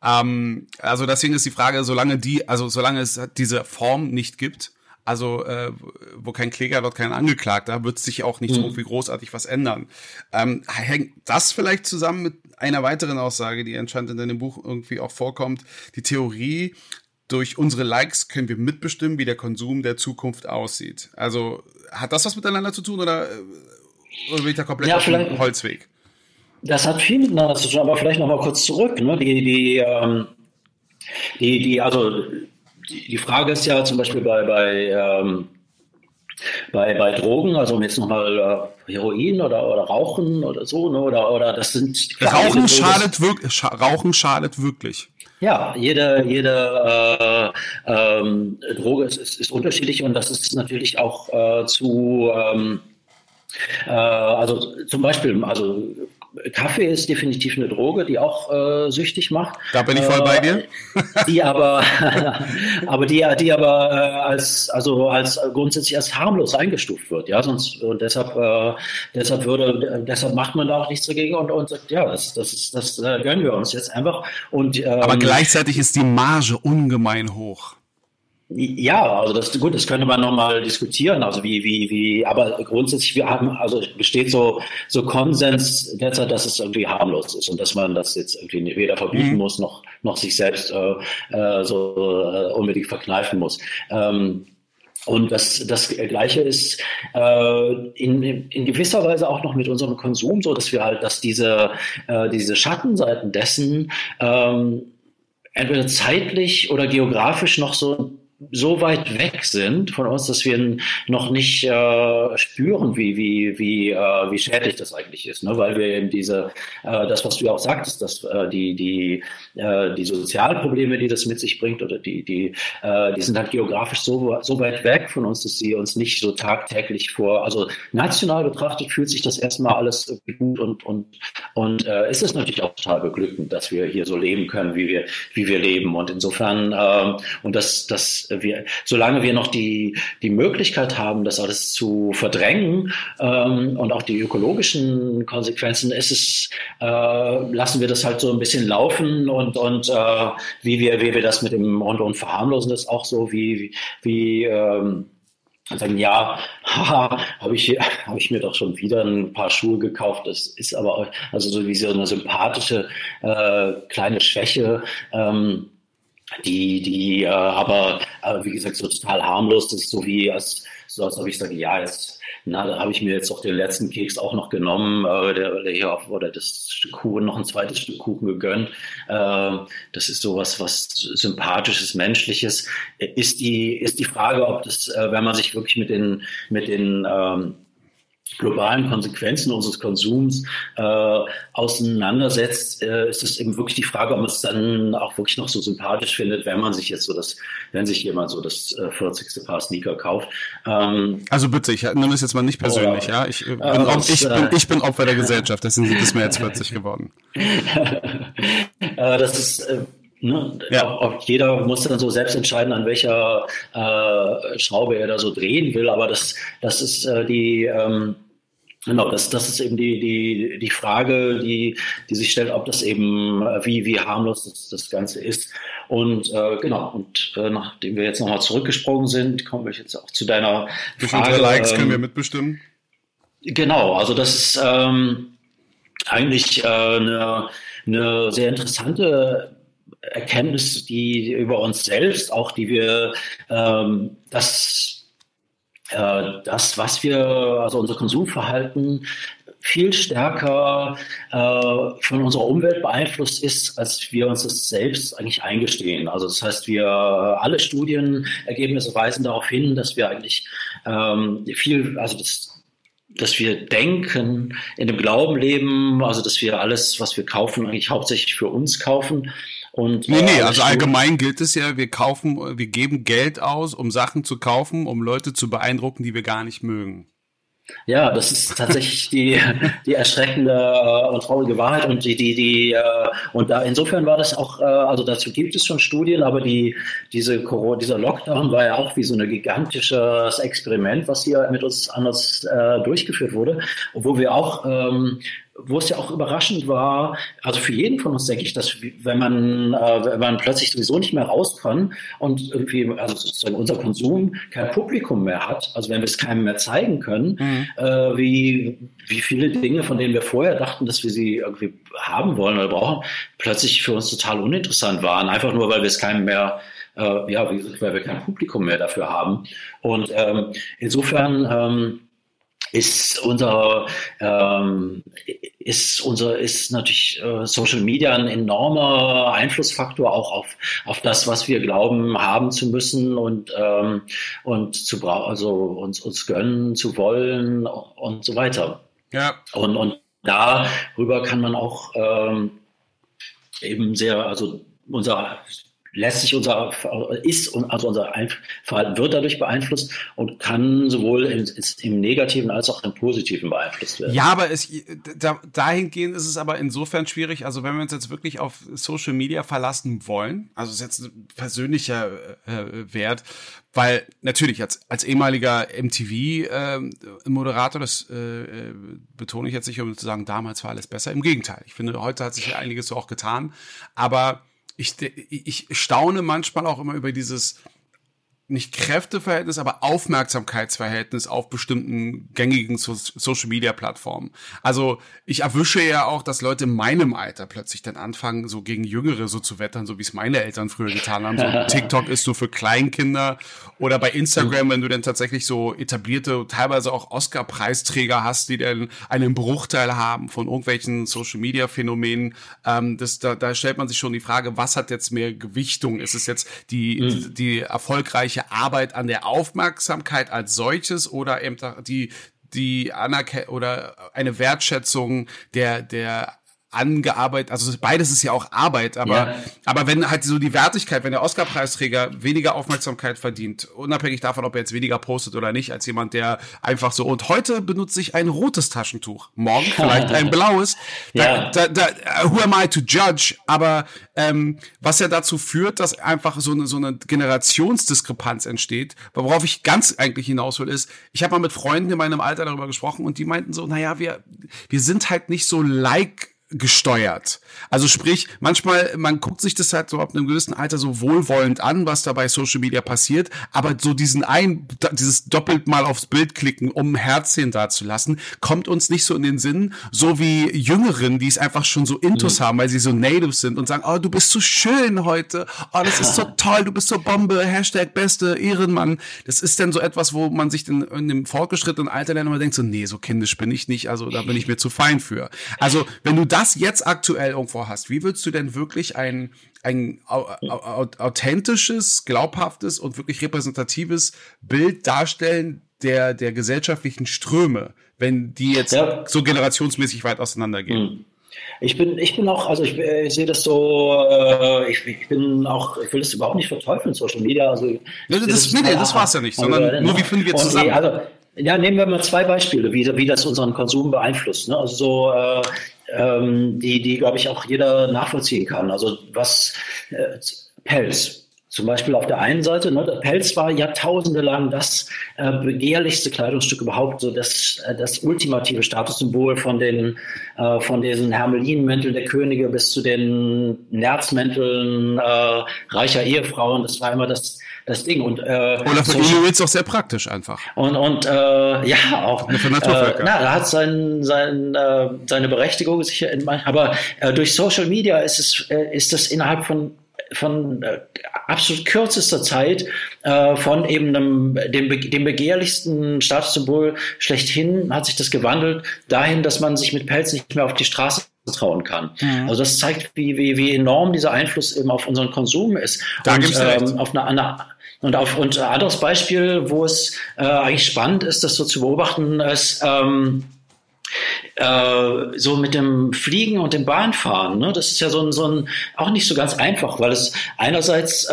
Also deswegen ist die Frage, solange es diese Form nicht gibt, wo kein Kläger, dort kein Angeklagter, wird sich auch nicht so viel großartig was ändern. Hängt das vielleicht zusammen mit einer weiteren Aussage, die anscheinend in deinem Buch irgendwie auch vorkommt, die Theorie, durch unsere Likes können wir mitbestimmen, wie der Konsum der Zukunft aussieht. Also hat das was miteinander zu tun oder bin ich da komplett auf dem Holzweg? Das hat viel miteinander zu tun, aber vielleicht nochmal kurz zurück. Ne? Die Frage ist ja zum Beispiel bei Drogen, also um jetzt nochmal Heroin oder Rauchen oder so, ne? oder das sind... Rauchen schadet wirklich. Ja, jede Droge ist unterschiedlich und das ist natürlich auch also zum Beispiel, also Kaffee ist definitiv eine Droge, die auch süchtig macht. Da bin ich voll bei dir. Die aber als grundsätzlich als harmlos eingestuft wird, ja, sonst und deshalb macht man da auch nichts dagegen und sagt, ja, das gönnen wir uns jetzt einfach und. Aber gleichzeitig ist die Marge ungemein hoch. Ja, also das könnte man nochmal diskutieren. Also aber grundsätzlich besteht so Konsens derzeit, dass es irgendwie harmlos ist und dass man das jetzt irgendwie weder verbieten muss noch sich selbst unbedingt verkneifen muss. Und das Gleiche ist in gewisser Weise auch noch mit unserem Konsum so, dass wir halt, dass diese Schattenseiten dessen entweder zeitlich oder geografisch noch so weit weg sind von uns, dass wir noch nicht spüren, wie schädlich das eigentlich ist, ne? Weil wir eben das, was du ja auch sagtest, dass die Sozialprobleme, die das mit sich bringt, oder die sind halt geografisch so weit weg von uns, dass sie uns nicht so tagtäglich also national betrachtet fühlt sich das erstmal alles gut und ist es natürlich auch total beglückend, dass wir hier so leben können, wie wir leben, und insofern und das solange wir noch die Möglichkeit haben, das alles zu verdrängen und auch die ökologischen Konsequenzen, lassen wir das halt so ein bisschen laufen und wie wir das mit dem und verharmlosen das auch so sagen, ja, habe ich mir doch schon wieder ein paar Schuhe gekauft. Das ist aber auch, also so wie so eine sympathische kleine Schwäche. Die aber wie gesagt so total harmlos, das ist so wie als ob ich sage, ja, jetzt, na, da habe ich mir jetzt doch den letzten Keks auch noch genommen, oder das Stück Kuchen, noch ein zweites Stück Kuchen gegönnt. Das ist sowas, was Sympathisches, Menschliches. Ist die Frage, ob das, wenn man sich wirklich mit den globalen Konsequenzen unseres Konsums auseinandersetzt, ist es eben wirklich die Frage, ob man es dann auch wirklich noch so sympathisch findet, wenn man sich jetzt so das, wenn sich jemand so das 40. Paar Sneaker kauft. Also bitte, ich nehme es jetzt mal nicht persönlich, ja. Ich bin Opfer der Gesellschaft, deswegen sind es mir jetzt 40 geworden. Das ist ne? Ja. Auch jeder muss dann so selbst entscheiden, an welcher Schraube er da so drehen will, aber das ist das ist eben die Frage, die sich stellt, ob das eben wie harmlos das Ganze ist. Und nachdem wir jetzt nochmal zurückgesprungen sind, kommen wir jetzt auch zu deiner Frage. Bestimmte Likes können wir mitbestimmen. Genau, also das ist eigentlich eine sehr interessante Erkenntnis, die über uns selbst, auch die wir was wir, also unser Konsumverhalten viel stärker von unserer Umwelt beeinflusst ist, als wir uns das selbst eigentlich eingestehen. Also das heißt, alle Studienergebnisse weisen darauf hin, dass wir eigentlich dass wir denken, in dem Glauben leben, also dass wir alles, was wir kaufen, eigentlich hauptsächlich für uns kaufen. Und, also allgemein gilt es ja, wir geben Geld aus, um Sachen zu kaufen, um Leute zu beeindrucken, die wir gar nicht mögen. Ja, das ist tatsächlich die erschreckende und traurige Wahrheit und insofern war das auch, also dazu gibt es schon Studien, aber dieser Lockdown war ja auch wie so ein gigantisches Experiment, was hier mit uns anders durchgeführt wurde, wo wir auch wo es ja auch überraschend war, also für jeden von uns denke ich, dass wenn man plötzlich sowieso nicht mehr raus kann und irgendwie, also sozusagen unser Konsum kein Publikum mehr hat, also wenn wir es keinem mehr zeigen können, wie viele Dinge, von denen wir vorher dachten, dass wir sie irgendwie haben wollen oder brauchen, plötzlich für uns total uninteressant waren, einfach nur, weil wir es keinem mehr weil wir kein Publikum mehr dafür haben. Und insofern ist natürlich Social Media ein enormer Einflussfaktor auch auf das, was wir glauben haben zu müssen und uns gönnen zu wollen und so weiter. Ja. Und darüber kann man auch eben sehr, also unser Verhalten wird dadurch beeinflusst und kann sowohl im Negativen als auch im Positiven beeinflusst werden. Ja, aber dahingehend ist es aber insofern schwierig, also wenn wir uns jetzt wirklich auf Social Media verlassen wollen, also ist jetzt ein persönlicher Wert, weil natürlich als ehemaliger MTV-Moderator, das betone ich jetzt nicht, um zu sagen, damals war alles besser, im Gegenteil. Ich finde, heute hat sich einiges so auch getan, aber ich staune manchmal auch immer über dieses, nicht Kräfteverhältnis, aber Aufmerksamkeitsverhältnis auf bestimmten gängigen Social-Media-Plattformen. Also ich erwische ja auch, dass Leute in meinem Alter plötzlich dann anfangen, so gegen Jüngere so zu wettern, so wie es meine Eltern früher getan haben. So TikTok ist so für Kleinkinder oder bei Instagram, wenn du dann tatsächlich so etablierte, teilweise auch Oscar-Preisträger hast, die dann einen Bruchteil haben von irgendwelchen Social-Media-Phänomenen. Da stellt man sich schon die Frage, was hat jetzt mehr Gewichtung? Ist es jetzt die erfolgreiche Arbeit an der Aufmerksamkeit als solches oder eben die Anerkennung oder eine Wertschätzung der angearbeitet, also beides ist ja auch Arbeit, aber wenn halt so die Wertigkeit, wenn der Oscar-Preisträger weniger Aufmerksamkeit verdient, unabhängig davon, ob er jetzt weniger postet oder nicht, als jemand, der einfach so, und heute benutze ich ein rotes Taschentuch, morgen vielleicht ein blaues, who am I to judge, aber was ja dazu führt, dass einfach so eine Generationsdiskrepanz entsteht, worauf ich ganz eigentlich hinaus will, ist, ich habe mal mit Freunden in meinem Alter darüber gesprochen und die meinten so, naja, wir sind halt nicht so gesteuert. Also sprich, manchmal, man guckt sich das halt so ab einem gewissen Alter so wohlwollend an, was da bei Social Media passiert, aber so dieses doppelt mal aufs Bild klicken, um ein Herzchen da zu lassen, kommt uns nicht so in den Sinn, so wie Jüngeren, die es einfach schon so intus haben, weil sie so Natives sind und sagen, oh, du bist so schön heute, oh, das ist so toll, du bist so Bombe, #Beste, Ehrenmann. Das ist dann so etwas, wo man sich dann in dem fortgeschrittenen Alter dann immer denkt, so, nee, so kindisch bin ich nicht, also da bin ich mir zu fein für. Also, wenn du das jetzt aktuell irgendwo hast, wie würdest du denn wirklich ein authentisches, glaubhaftes und wirklich repräsentatives Bild darstellen der gesellschaftlichen Ströme, wenn die jetzt so generationsmäßig weit auseinandergehen. Mhm. Ich bin auch, also ich sehe das so, ich bin auch, ich will das überhaupt nicht verteufeln, Social Media. Also das war es ja nicht, sondern nur wie finden wir zusammen. Okay, also, ja, nehmen wir mal zwei Beispiele, wie das unseren Konsum beeinflusst. Ne? Also so, die glaube ich auch jeder nachvollziehen kann. Also was Pelz. Zum Beispiel auf der einen Seite, ne, der Pelz war jahrtausendelang das begehrlichste Kleidungsstück überhaupt, so das ultimative Statussymbol von diesen Hermelinenmänteln der Könige bis zu den Nerzmänteln reicher Ehefrauen. Das war immer das Ding. Und für Inuits auch sehr praktisch einfach. Und ja, auch. Für Naturvölker. Na, er hat seine Berechtigung sicher, aber durch Social Media ist das innerhalb von absolut kürzester Zeit von eben dem begehrlichsten Staatssymbol schlechthin hat sich das gewandelt dahin, dass man sich mit Pelz nicht mehr auf die Straße trauen kann. Mhm. Also das zeigt, wie enorm dieser Einfluss eben auf unseren Konsum ist. Da gibt's recht. Und ein anderes Beispiel, wo es eigentlich spannend ist, das so zu beobachten, ist so mit dem Fliegen und dem Bahnfahren, ne? Das ist ja so ein auch nicht so ganz einfach, weil es einerseits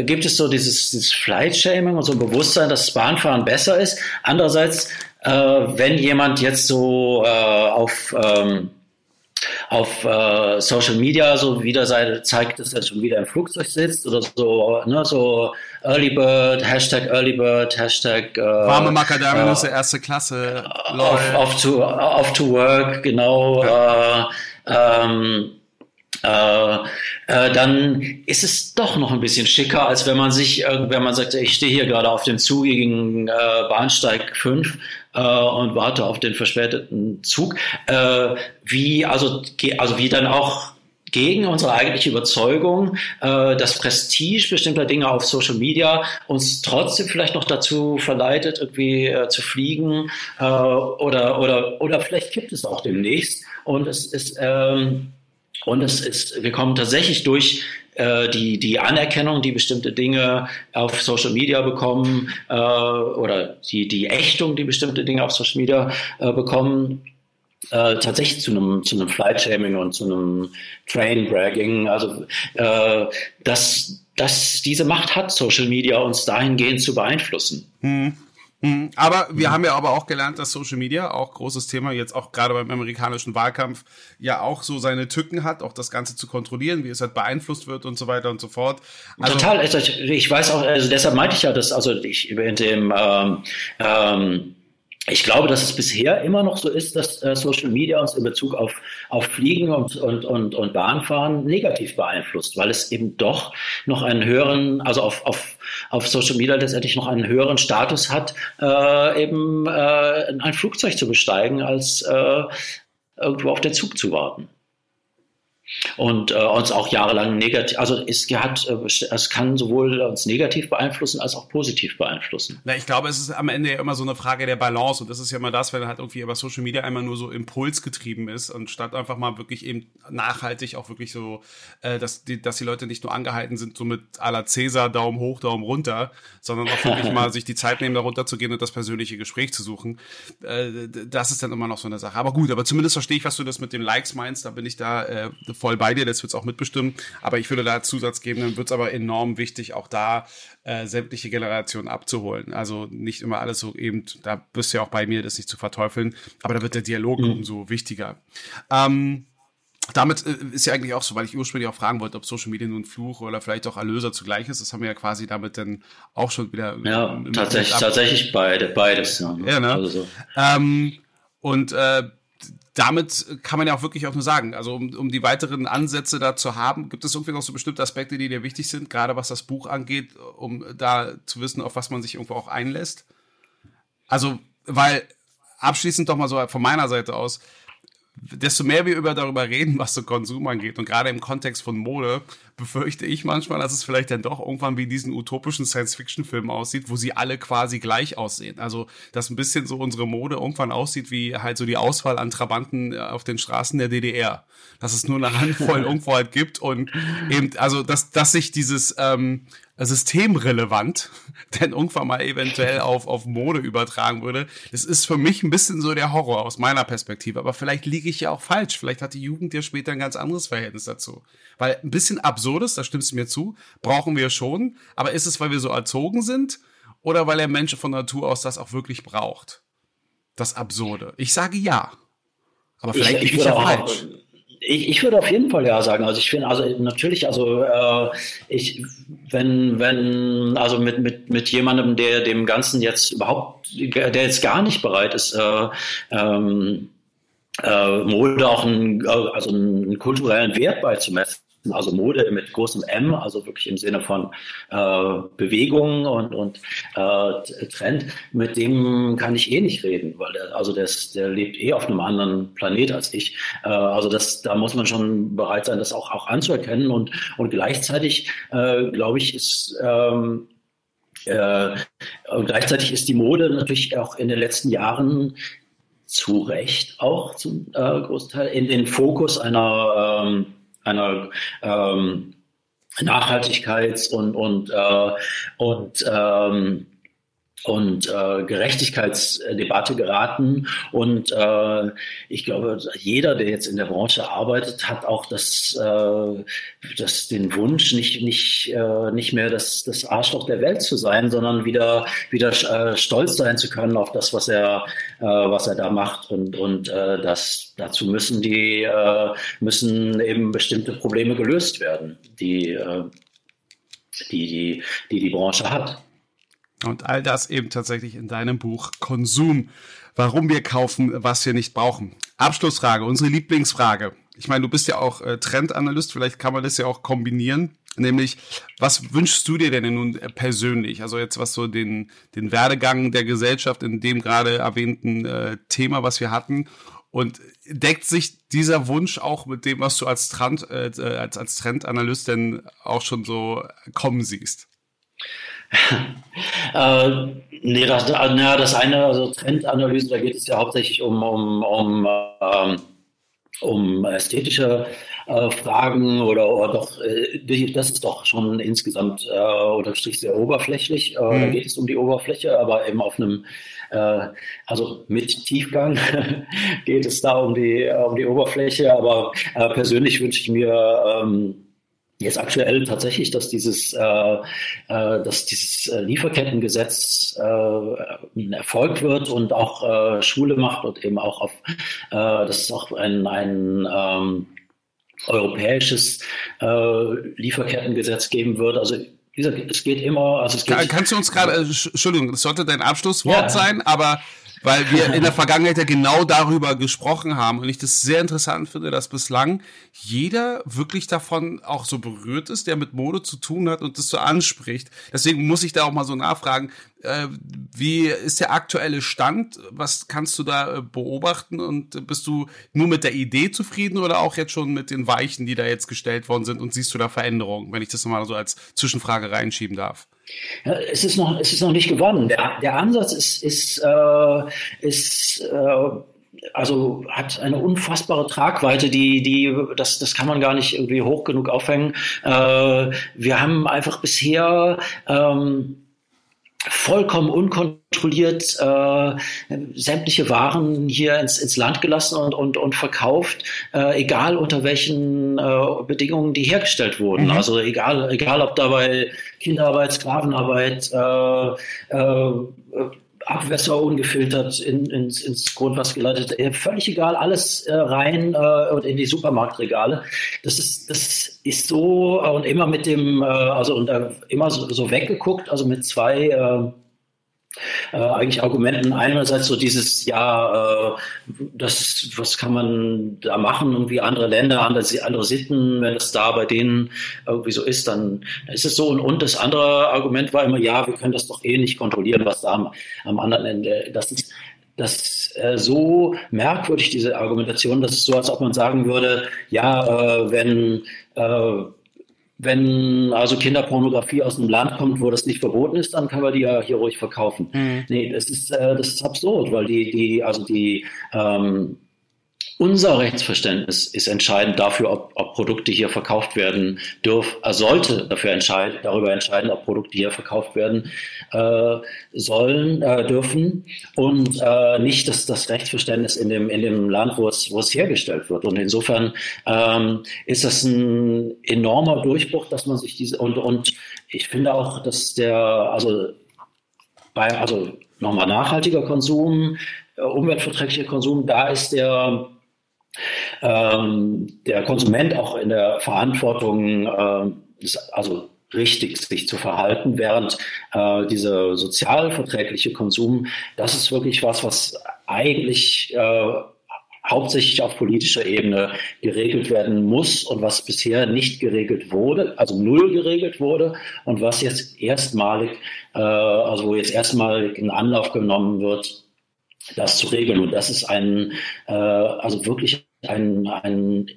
gibt es so dieses Flight-Shaming und so ein Bewusstsein, dass das Bahnfahren besser ist. Andererseits, wenn jemand jetzt so auf Social Media so wieder zeigt, dass er schon wieder im Flugzeug sitzt oder so, ne, so Early Bird, Hashtag warme Macadamianüsse, erste Klasse, off to work, genau, ja. Dann ist es doch noch ein bisschen schicker, als wenn man sagt, ich stehe hier gerade auf dem zugigen Bahnsteig 5 und warte auf den verspäteten Zug, wie dann auch gegen unsere eigentliche Überzeugung, dass Prestige bestimmter Dinge auf Social Media uns trotzdem vielleicht noch dazu verleitet, irgendwie zu fliegen, oder vielleicht gibt es auch demnächst und wir kommen tatsächlich durch die Anerkennung, die bestimmte Dinge auf Social Media bekommen, oder die Ächtung, die bestimmte Dinge auf Social Media bekommen, tatsächlich zu einem Flight-Shaming und zu einem Train-Bragging. Also dass diese Macht hat, Social Media uns dahingehend zu beeinflussen. Mhm. Aber wir haben ja aber auch gelernt, dass Social Media, auch großes Thema, jetzt auch gerade beim amerikanischen Wahlkampf, ja auch so seine Tücken hat, auch das Ganze zu kontrollieren, wie es halt beeinflusst wird und so weiter und so fort. Also total, ich weiß auch, also deshalb meinte ich ja, dass, also ich glaube, dass es bisher immer noch so ist, dass Social Media uns in Bezug auf Fliegen und Bahnfahren negativ beeinflusst, weil es eben doch noch einen höheren, also auf Social Media letztendlich noch einen höheren Status hat, eben ein Flugzeug zu besteigen, als irgendwo auf den Zug zu warten. Und uns auch jahrelang negativ, also es kann sowohl uns negativ beeinflussen als auch positiv beeinflussen. Na, ich glaube, es ist am Ende ja immer so eine Frage der Balance und das ist ja immer das, wenn halt irgendwie über Social Media einmal nur so impulsgetrieben ist, anstatt einfach mal wirklich eben nachhaltig auch wirklich so, dass die Leute nicht nur angehalten sind, so mit à la Cäsar, Daumen hoch, Daumen runter, sondern auch wirklich mal sich die Zeit nehmen, da runterzugehen und das persönliche Gespräch zu suchen. Das ist dann immer noch so eine Sache. Aber gut, aber zumindest verstehe ich, was du das mit den Likes meinst, da bin ich da voll bei dir, das wird es auch mitbestimmen, aber ich würde da Zusatz geben, dann wird es aber enorm wichtig, auch da sämtliche Generationen abzuholen, also nicht immer alles so eben, da bist du ja auch bei mir, das nicht zu verteufeln, aber da wird der Dialog umso wichtiger. Damit ist ja eigentlich auch so, weil ich ursprünglich auch fragen wollte, ob Social Media nun ein Fluch oder vielleicht auch Erlöser zugleich ist. Das haben wir ja quasi damit dann auch schon wieder... Ja, tatsächlich beides. Ja, ne? Also so. Damit kann man ja auch wirklich auch nur sagen, also um die weiteren Ansätze da zu haben, gibt es irgendwie noch so bestimmte Aspekte, die dir wichtig sind, gerade was das Buch angeht, um da zu wissen, auf was man sich irgendwo auch einlässt? Also, weil abschließend doch mal so von meiner Seite aus, desto mehr wir darüber reden, was so Konsum angeht und gerade im Kontext von Mode, befürchte ich manchmal, dass es vielleicht dann doch irgendwann wie in diesen utopischen Science-Fiction-Filmen aussieht, wo sie alle quasi gleich aussehen. Also, dass ein bisschen so unsere Mode irgendwann aussieht wie halt so die Auswahl an Trabanten auf den Straßen der DDR. Dass es nur eine Handvoll irgendwo halt gibt und eben, also, dass sich dieses systemrelevant denn irgendwann mal eventuell auf Mode übertragen würde. Das ist für mich ein bisschen so der Horror aus meiner Perspektive. Aber vielleicht liege ich ja auch falsch. Vielleicht hat die Jugend ja später ein ganz anderes Verhältnis dazu. Weil ein bisschen Absurdes, da stimmst du mir zu, brauchen wir schon. Aber ist es, weil wir so erzogen sind oder weil der Mensch von Natur aus das auch wirklich braucht? Das Absurde. Ich sage ja. Aber vielleicht liege ich ja falsch. Ich würde auf jeden Fall ja sagen. Also ich finde, also natürlich, also wenn mit jemandem, der dem Ganzen jetzt überhaupt, der jetzt gar nicht bereit ist, Mode auch einen kulturellen Wert beizumessen. Also Mode mit großem M, also wirklich im Sinne von Bewegung und Trend, mit dem kann ich eh nicht reden, weil der lebt eh auf einem anderen Planet als ich. Da muss man schon bereit sein, das auch anzuerkennen. Und gleichzeitig, glaube ich, ist... gleichzeitig ist die Mode natürlich auch in den letzten Jahren zu Recht auch zum Großteil in den Fokus einer Nachhaltigkeits- und Gerechtigkeitsdebatte geraten. Und ich glaube, jeder, der jetzt in der Branche arbeitet, hat auch den Wunsch, nicht mehr das Arschloch der Welt zu sein, sondern wieder stolz sein zu können auf das, was er da macht. Und dazu müssen eben bestimmte Probleme gelöst werden, die Branche hat. Und all das eben tatsächlich in deinem Buch Konsum. Warum wir kaufen, was wir nicht brauchen. Abschlussfrage, unsere Lieblingsfrage. Ich meine, du bist ja auch Trendanalyst, vielleicht kann man das ja auch kombinieren. Nämlich, was wünschst du dir denn nun persönlich? Also jetzt, was so den Werdegang der Gesellschaft in dem gerade erwähnten Thema, was wir hatten. Und deckt sich dieser Wunsch auch mit dem, was du als Trendanalyst denn auch schon so kommen siehst? Das eine, also Trendanalysen, da geht es ja hauptsächlich um ästhetische Fragen oder doch, das ist doch schon insgesamt unterm Strich sehr oberflächlich. Da geht es um die Oberfläche, aber eben auf einem, also mit Tiefgang geht es da um die Oberfläche, aber persönlich wünsche ich mir, jetzt aktuell tatsächlich, dass dieses Lieferkettengesetz ein Erfolg wird und auch Schule macht und eben auch dass es auch ein europäisches Lieferkettengesetz geben wird. Also wie gesagt, es geht immer. Also kannst du uns gerade, Entschuldigung, das sollte dein Abschlusswort sein, aber weil wir in der Vergangenheit ja genau darüber gesprochen haben und ich das sehr interessant finde, dass bislang jeder wirklich davon auch so berührt ist, der mit Mode zu tun hat und das so anspricht. Deswegen muss ich da auch mal so nachfragen, wie ist der aktuelle Stand? Was kannst du da beobachten und bist du nur mit der Idee zufrieden oder auch jetzt schon mit den Weichen, die da jetzt gestellt worden sind und siehst du da Veränderungen, wenn ich das nochmal so als Zwischenfrage reinschieben darf? Ja, es ist noch nicht gewonnen. Der Ansatz also hat eine unfassbare Tragweite, das kann man gar nicht irgendwie hoch genug aufhängen. Wir haben einfach bisher vollkommen unkontrolliert sämtliche Waren hier ins Land gelassen und verkauft, egal unter welchen Bedingungen die hergestellt wurden. Mhm. Also egal ob dabei Kinderarbeit, Sklavenarbeit, Abwässer ungefiltert ins Grundwasser geleitet, völlig egal, alles rein und in die Supermarktregale. Das ist so und immer mit dem, immer so weggeguckt, also mit zwei eigentlich Argumenten. Einerseits so dieses, was kann man da machen, irgendwie andere Länder, andere Sitten, wenn es da bei denen irgendwie so ist, dann ist es so. Und das andere Argument war immer, wir können das doch eh nicht kontrollieren, was da am anderen Ende, das ist so merkwürdig, diese Argumentation, das ist so, als ob man sagen würde, wenn also Kinderpornografie aus einem Land kommt, wo das nicht verboten ist, dann können wir die ja hier ruhig verkaufen. Mhm. Nee, das ist absurd, weil die Unser Rechtsverständnis ist entscheidend dafür, ob Produkte hier verkauft werden dürfen. Er sollte darüber entscheiden, ob Produkte hier verkauft werden dürfen und nicht das Rechtsverständnis in dem Land, wo es hergestellt wird. Und insofern ist das ein enormer Durchbruch, dass man sich diese und ich finde auch, dass nochmal nachhaltiger Konsum, umweltverträglicher Konsum, da ist der Konsument auch in der Verantwortung, richtig sich zu verhalten, während dieser sozialverträgliche Konsum, das ist wirklich was eigentlich hauptsächlich auf politischer Ebene geregelt werden muss und was bisher nicht geregelt wurde, also null geregelt wurde und was jetzt erstmalig ein Anlauf genommen wird, das zu regeln. Und das ist wirklich ein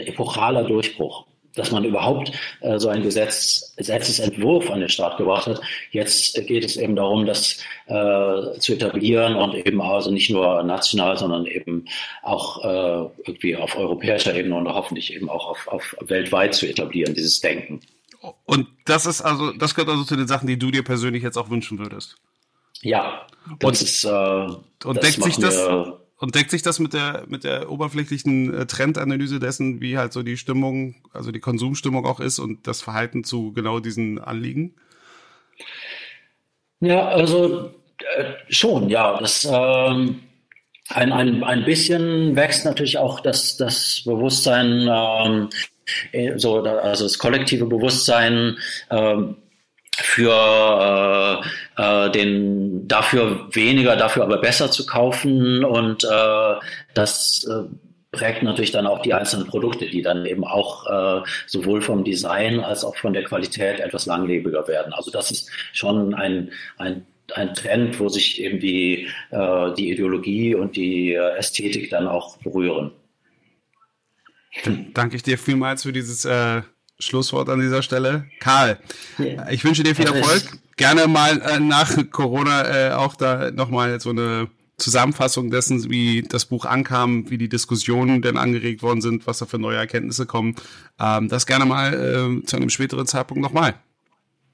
epochaler Durchbruch, dass man überhaupt so einen Gesetzesentwurf an den Start gebracht hat. Jetzt geht es eben darum, das zu etablieren und eben also nicht nur national, sondern eben auch irgendwie auf europäischer Ebene und hoffentlich eben auch auf weltweit zu etablieren, dieses Denken. Und das gehört also zu den Sachen, die du dir persönlich jetzt auch wünschen würdest? Ja. Deckt sich das mit der oberflächlichen Trendanalyse dessen, wie halt so die Stimmung, also die Konsumstimmung auch ist und das Verhalten zu genau diesen Anliegen? Ja, also schon, ja. Das ein bisschen wächst natürlich auch das Bewusstsein, das kollektive Bewusstsein für dafür aber besser zu kaufen und das prägt natürlich dann auch die einzelnen Produkte, die dann eben auch sowohl vom Design als auch von der Qualität etwas langlebiger werden. Also das ist schon ein Trend, wo sich eben die Ideologie und die Ästhetik dann auch berühren. Dann danke ich dir vielmals für dieses Schlusswort an dieser Stelle. Karl, ich wünsche dir viel Erfolg. Gerne mal nach Corona auch da nochmal so eine Zusammenfassung dessen, wie das Buch ankam, wie die Diskussionen denn angeregt worden sind, was da für neue Erkenntnisse kommen. Das gerne mal zu einem späteren Zeitpunkt nochmal.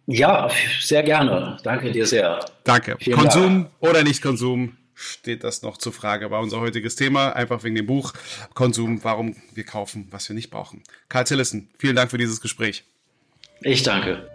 Ja, sehr gerne. Danke dir sehr. Danke. Vielen Konsum Dank. Oder nicht Konsum? Steht das noch zur Frage, war unser heutiges Thema, einfach wegen dem Buch Konsum, warum wir kaufen, was wir nicht brauchen. Carl Tillessen, vielen Dank für dieses Gespräch. Ich danke.